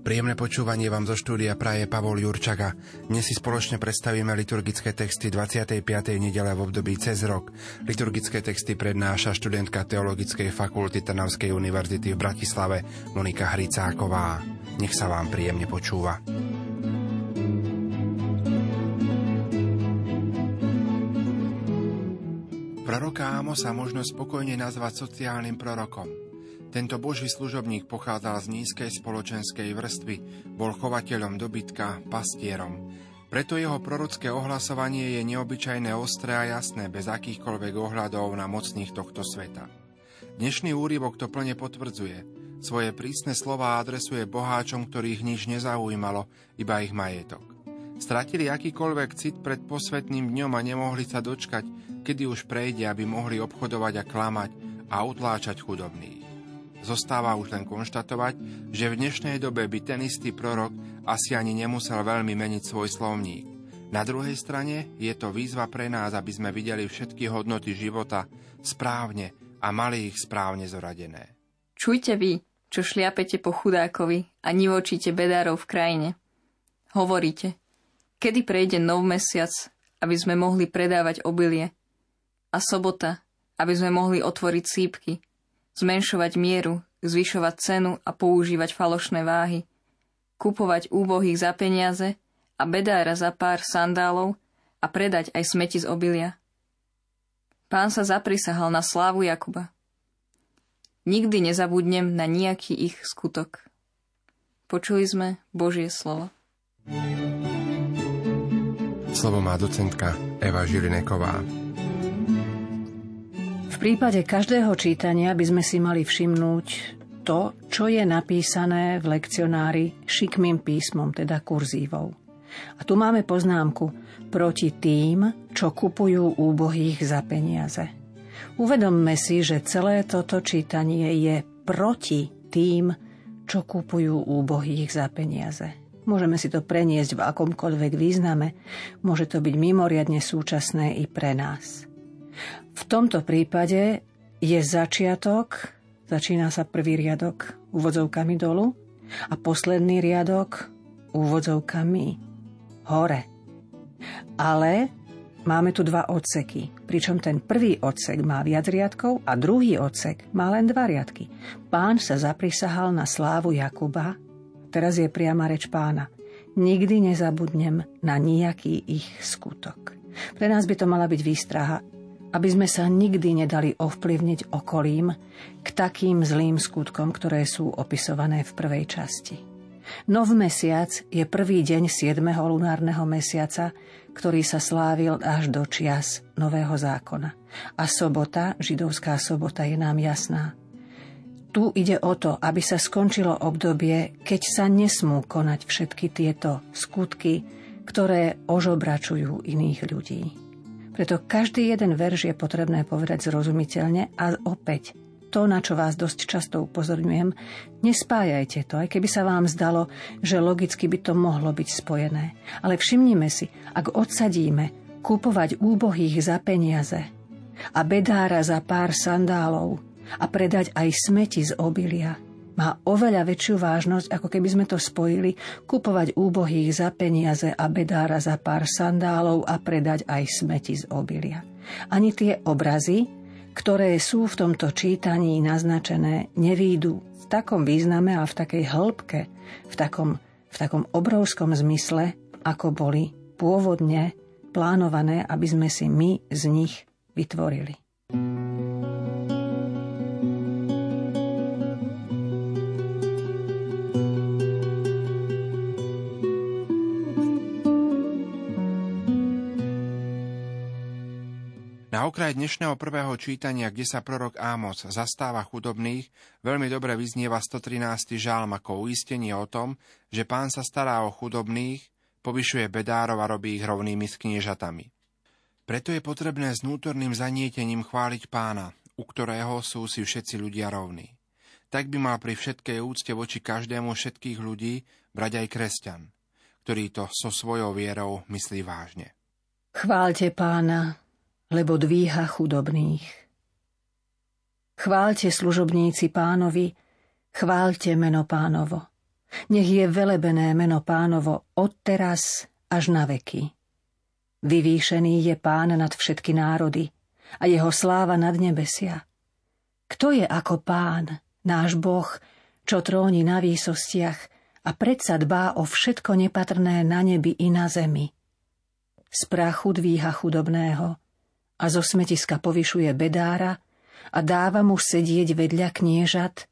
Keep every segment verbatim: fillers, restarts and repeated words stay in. Príjemné počúvanie vám zo štúdia praje Pavol Jurčaga. Dnes si spoločne predstavíme liturgické texty dvadsiatej piatej nedele v období cez rok. Liturgické texty prednáša študentka Teologickej fakulty Trnavskej univerzity v Bratislave Monika Hricáková. Nech sa vám príjemne počúva. Proroka Amosa možno spokojne nazvať sociálnym prorokom. Tento boží služobník pochádzal z nízkej spoločenskej vrstvy, bol chovateľom dobytka, pastierom. Preto jeho prorocké ohlasovanie je neobyčajné, ostré a jasné, bez akýchkoľvek ohľadov na mocných tohto sveta. Dnešný úryvok to plne potvrdzuje. Svoje prísne slová adresuje boháčom, ktorých nič nezaujímalo, iba ich majetok. Stratili akýkoľvek cit pred posvätným dňom a nemohli sa dočkať, kedy už prejde, aby mohli obchodovať a klamať a utláčať chudobných. Zostáva už len konštatovať, že v dnešnej dobe by ten istý prorok asi ani nemusel veľmi meniť svoj slovník. Na druhej strane je to výzva pre nás, aby sme videli všetky hodnoty života správne a mali ich správne zoradené. Čujte vy, čo šliapete po chudákovi a nivočíte bedárov v krajine. Hovoríte, kedy prejde nov mesiac, aby sme mohli predávať obilie, a sobota, aby sme mohli otvoriť sýpky, zmenšovať mieru, zvyšovať cenu a používať falošné váhy, kupovať úbohých za peniaze a bedára za pár sandálov a predať aj smeti z obilia. Pán sa zaprisahal na slávu Jakuba. Nikdy nezabudnem na nejaký ich skutok. Počuli sme Božie slovo. Slovo má docentka Eva Žilineková. V prípade každého čítania by sme si mali všimnúť to, čo je napísané v lekcionári šikmým písmom, teda kurzívou. A tu máme poznámku proti tým, čo kupujú úbohých za peniaze. Uvedomme si, že celé toto čítanie je proti tým, čo kupujú úbohých za peniaze. Môžeme si to preniesť v akomkoľvek význame, môže to byť mimoriadne súčasné i pre nás. V tomto prípade je začiatok, začína sa prvý riadok úvodzovkami dolu a posledný riadok úvodzovkami hore. Ale máme tu dva odseky, pričom ten prvý odsek má viac riadkov a druhý odsek má len dva riadky. Pán sa zaprisahal na slávu Jakuba, teraz je priama reč Pána. Nikdy nezabudnem na nejaký ich skutok. Pre nás by to mala byť výstraha, aby sme sa nikdy nedali ovplyvniť okolím k takým zlým skutkom, ktoré sú opisované v prvej časti. Nov mesiac je prvý deň siedmeho lunárneho mesiaca, ktorý sa slávil až do čias Nového zákona. A sobota, židovská sobota, je nám jasná. Tu ide o to, aby sa skončilo obdobie, keď sa nesmú konať všetky tieto skutky, ktoré ožobračujú iných ľudí. Preto každý jeden verš je potrebné povedať zrozumiteľne a opäť to, na čo vás dosť často upozorňujem, nespájajte to, aj keby sa vám zdalo, že logicky by to mohlo byť spojené. Ale všimnime si, ak odsadíme kupovať úbohých za peniaze a bedára za pár sandálov a predať aj smeti z obilia, má oveľa väčšiu vážnosť, ako keby sme to spojili, kupovať úbohých za peniaze a bedára za pár sandálov a predať aj smeti z obilia. Ani tie obrazy, ktoré sú v tomto čítaní naznačené, nevyjdú v takom význame a v takej hĺbke, v takom, v takom obrovskom zmysle, ako boli pôvodne plánované, aby sme si my z nich vytvorili. Na okraj dnešného prvého čítania, kde sa prorok Amos zastáva chudobných, veľmi dobre vyznieva stotrinásty žalm ako uistenie o tom, že Pán sa stará o chudobných, povyšuje bedárov a robí ich rovnými s kniežatami. Preto je potrebné s vnútorným zanietením chváliť Pána, u ktorého sú si všetci ľudia rovní. tak by mal pri všetkej úcte voči každému všetkých ľudí brať aj kresťan, ktorý to so svojou vierou myslí vážne. Chváľte Pána, lebo dvíha chudobných. Chváľte služobníci Pánovi, chváľte meno Pánovo. Nech je velebené meno Pánovo odteraz až na veky. Vyvýšený je Pán nad všetky národy a jeho sláva nad nebesia. Kto je ako Pán, náš Boh, čo tróni na výsostiach a predsa dbá o všetko nepatrné na nebi i na zemi? Z prachu dvíha chudobného a zo smetiska povyšuje bedára a dáva mu sedieť vedľa kniežat,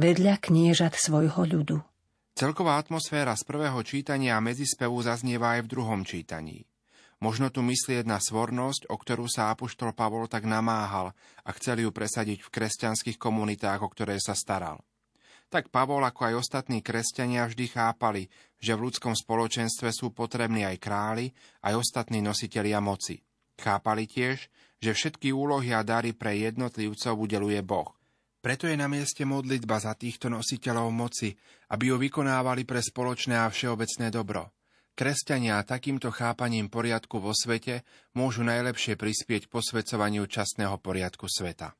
vedľa kniežat svojho ľudu. Celková atmosféra z prvého čítania a medzispevu zaznieva aj v druhom čítaní. Možno tu myslieť na svornosť, o ktorú sa apoštol Pavol tak namáhal a chcel ju presadiť v kresťanských komunitách, o ktoré sa staral. Tak Pavol, ako aj ostatní kresťania, vždy chápali, že v ľudskom spoločenstve sú potrební aj králi, aj ostatní nositelia moci. Chápali tiež, že všetky úlohy a dary pre jednotlivcov udeluje Boh. Preto je na mieste modlitba za týchto nositeľov moci, aby ju vykonávali pre spoločné a všeobecné dobro. Kresťania takýmto chápaním poriadku vo svete môžu najlepšie prispieť posvecovaniu časného poriadku sveta.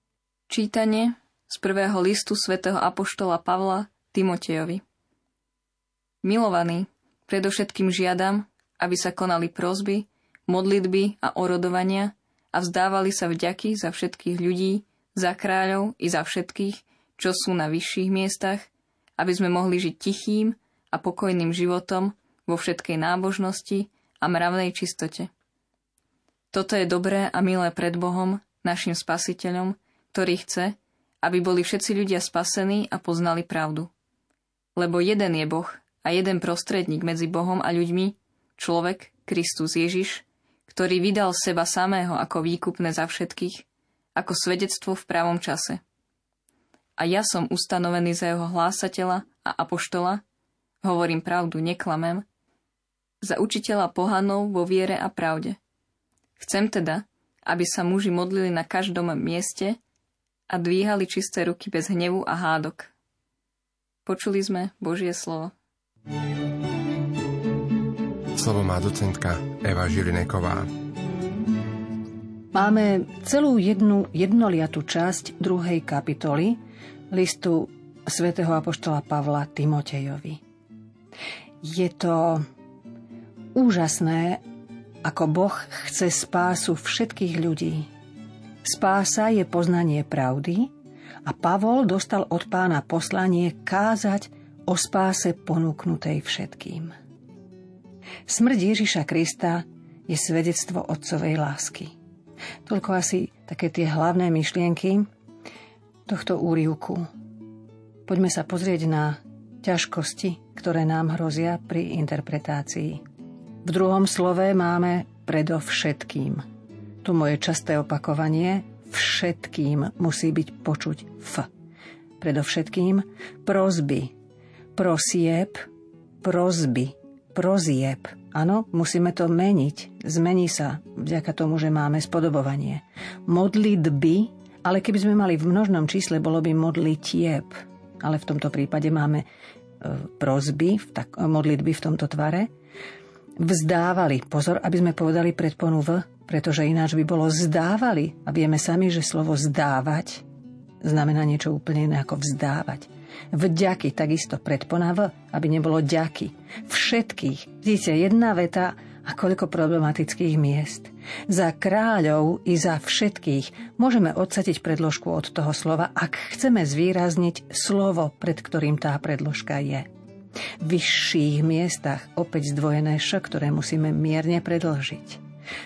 Čítanie z prvého listu svätého apoštola Pavla Timotejovi. Milovaní, predovšetkým žiadam, aby sa konali prosby, modlitby a orodovania a vzdávali sa vďaky za všetkých ľudí, za kráľov i za všetkých, čo sú na vyšších miestach, aby sme mohli žiť tichým a pokojným životom vo všetkej nábožnosti a mravnej čistote. Toto je dobré a milé pred Bohom, našim Spasiteľom, ktorý chce, aby boli všetci ľudia spasení a poznali pravdu. Lebo jeden je Boh a jeden prostredník medzi Bohom a ľuďmi, človek, Kristus Ježiš, ktorý vydal seba samého ako výkupné za všetkých, ako svedectvo v pravom čase. A ja som ustanovený za jeho hlásateľa a apoštola, hovorím pravdu, neklamem, za učiteľa pohanov vo viere a pravde. Chcem teda, aby sa muži modlili na každom mieste a dvíhali čisté ruky bez hnevu a hádok. Počuli sme Božie slovo. Slovo má docentka Eva Žilineková. Máme celú jednu jednoliatú časť druhej kapitoly listu svätého apoštola Pavla Timotejovi. Je to úžasné, ako Boh chce spásu všetkých ľudí. Spása je poznanie pravdy a Pavol dostal od Pána poslanie kázať o spáse ponúknutej všetkým. Smrť Ježiša Krista je svedectvo otcovej lásky. Toľko asi také tie hlavné myšlienky tohto úryvku. Poďme sa pozrieť na ťažkosti, ktoré nám hrozia pri interpretácii. V druhom slove máme predovšetkým. Tu moje časté opakovanie všetkým musí byť počuť F. Predovšetkým prosby, prosieb, prosby, prozieb. Áno, musíme to meniť. Zmení sa vďaka tomu, že máme spodobovanie. Modlitby, ale keby sme mali v množnom čísle, bolo by modlitieb. Ale v tomto prípade máme prosby, modlitby v tomto tvare. Vzdávali. Pozor, aby sme povedali predponu V, pretože ináč by bolo zdávali. A vieme sami, že slovo zdávať znamená niečo úplne iné ako vzdávať. Vďaky, takisto predpona V, aby nebolo ďaky. Všetkých. Vidíte, jedna veta a koľko problematických miest. Za kráľov i za všetkých môžeme odsadiť predložku od toho slova, ak chceme zvýrazniť slovo, pred ktorým tá predložka je. V vyšších miestach opäť zdvojené š, ktoré musíme mierne predlžiť.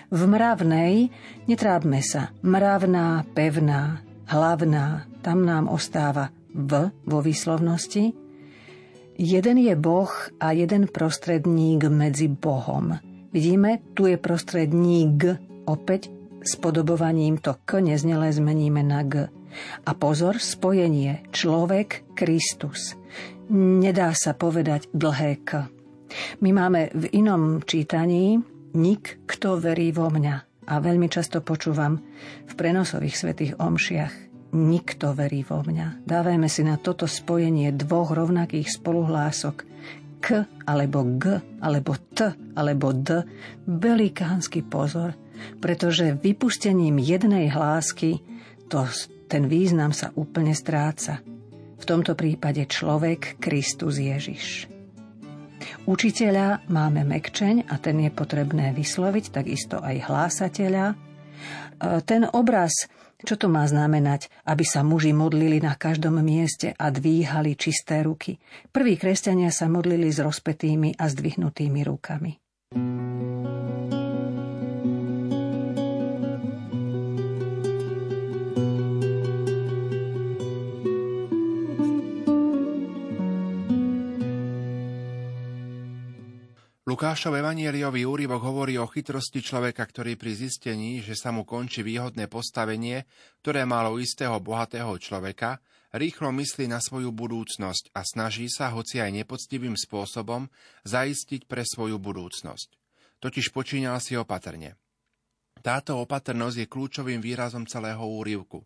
V mravnej netrápme sa. Mravná, pevná, hlavná, tam nám ostáva v vo výslovnosti. Jeden je Boh a jeden prostredník medzi Bohom. Vidíme, tu je prostredník. Opäť s podobovaním to k neznelé zmeníme na g. A pozor, spojenie človek, Kristus. Nedá sa povedať dlhé k. My máme v inom čítaní nik, kto verí vo mňa. A veľmi často počúvam v prenosových svätých omšiach. nikto verí vo mňa. Dávajme si na toto spojenie dvoch rovnakých spoluhlások K alebo G alebo T alebo D velikánsky pozor, pretože vypustením jednej hlásky to, ten význam sa úplne stráca. V tomto prípade človek Kristus Ježiš. Učiteľa máme mekčeň a ten je potrebné vysloviť, takisto aj hlásateľa. Ten obraz, čo to má znamenať, aby sa muži modlili na každom mieste a dvíhali čisté ruky. Prví kresťania sa modlili s rozpetými a zdvihnutými rukami. Lukášov evanjeliový úryvok hovorí o chytrosti človeka, ktorý pri zistení, že sa mu končí výhodné postavenie, ktoré malo istého bohatého človeka, rýchlo myslí na svoju budúcnosť a snaží sa, hoci aj nepoctivým spôsobom, zaistiť pre svoju budúcnosť. Totiž počínal si opatrne. Táto opatrnosť je kľúčovým výrazom celého úryvku.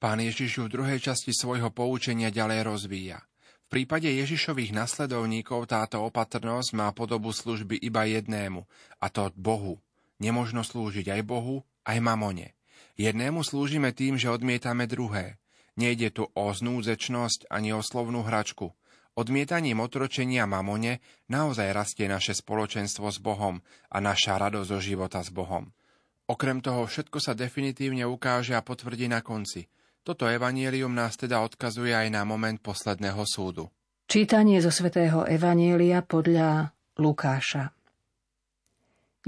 Pán Ježiš ju v druhej časti svojho poučenia ďalej rozvíja. V prípade Ježišových nasledovníkov táto opatrnosť má podobu služby iba jednému, a to Bohu. Nemožno slúžiť aj Bohu, aj mamone. Jednému slúžime tým, že odmietame druhé. Nejde tu o znúdzečnosť ani o slovnú hračku. Odmietaním otročenia mamone naozaj rastie naše spoločenstvo s Bohom a naša radosť zo života s Bohom. Okrem toho všetko sa definitívne ukáže a potvrdí na konci. Toto evanjelium nás teda odkazuje aj na moment posledného súdu. Čítanie zo svätého evanjelia podľa Lukáša.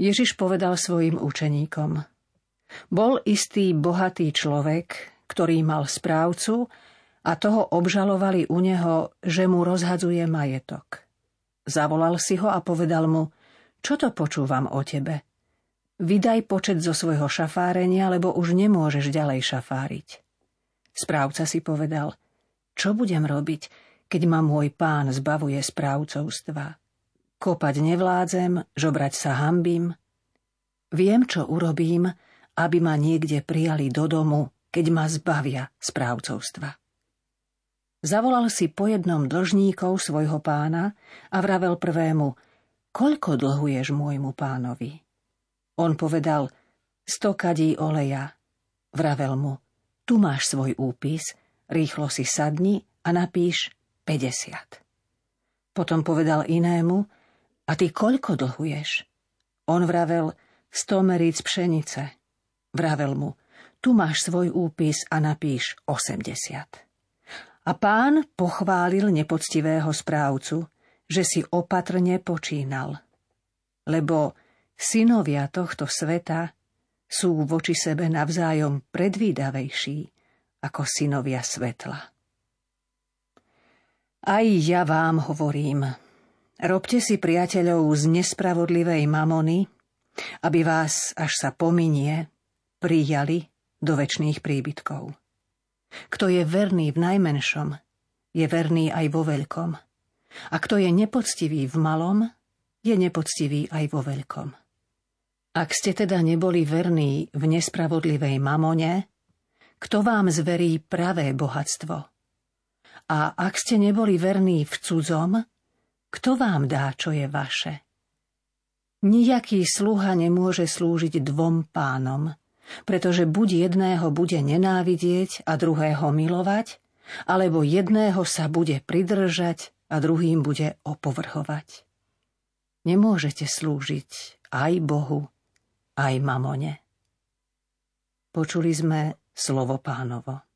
Ježiš povedal svojim učeníkom: Bol istý bohatý človek, ktorý mal správcu, a toho obžalovali u neho, že mu rozhadzuje majetok. Zavolal si ho a povedal mu: Čo to počúvam o tebe? Vydaj počet zo svojho šafárenia, lebo už nemôžeš ďalej šafáriť. Správca si povedal: Čo budem robiť, keď ma môj pán zbavuje správcovstva? Kopať nevládzem, žobrať sa hanbím. Viem, čo urobím, aby ma niekde prijali do domu, keď ma zbavia správcovstva. Zavolal si po jednom dlžníkov svojho pána a vravel prvému: Koľko dlhuješ môjmu pánovi? On povedal: Sto kadí oleja. Vravel mu: Tu máš svoj úpis, rýchlo si sadni a napíš päťdesiat. Potom povedal inému: A ty koľko dlhuješ? On vravel: sto meríc pšenice. Vravel mu: Tu máš svoj úpis a napíš osemdesiat. A pán pochválil nepoctivého správcu, že si opatrne počínal. Lebo synovia tohto sveta sú voči sebe navzájom predvídavejší ako synovia svetla. Aj ja vám hovorím, robte si priateľov z nespravodlivej mamony, aby vás, až sa pominie, prijali do večných príbytkov. Kto je verný v najmenšom, je verný aj vo veľkom. A kto je nepoctivý v malom, je nepoctivý aj vo veľkom. Ak ste teda neboli verní v nespravodlivej mamone, kto vám zverí pravé bohatstvo? A ak ste neboli verní v cudzom, kto vám dá, čo je vaše? Nijaký sluha nemôže slúžiť dvom pánom, pretože buď jedného bude nenávidieť a druhého milovať, alebo jedného sa bude pridržať a druhým bude opovrhovať. Nemôžete slúžiť aj Bohu aj mamone. Počuli sme slovo Pánovo.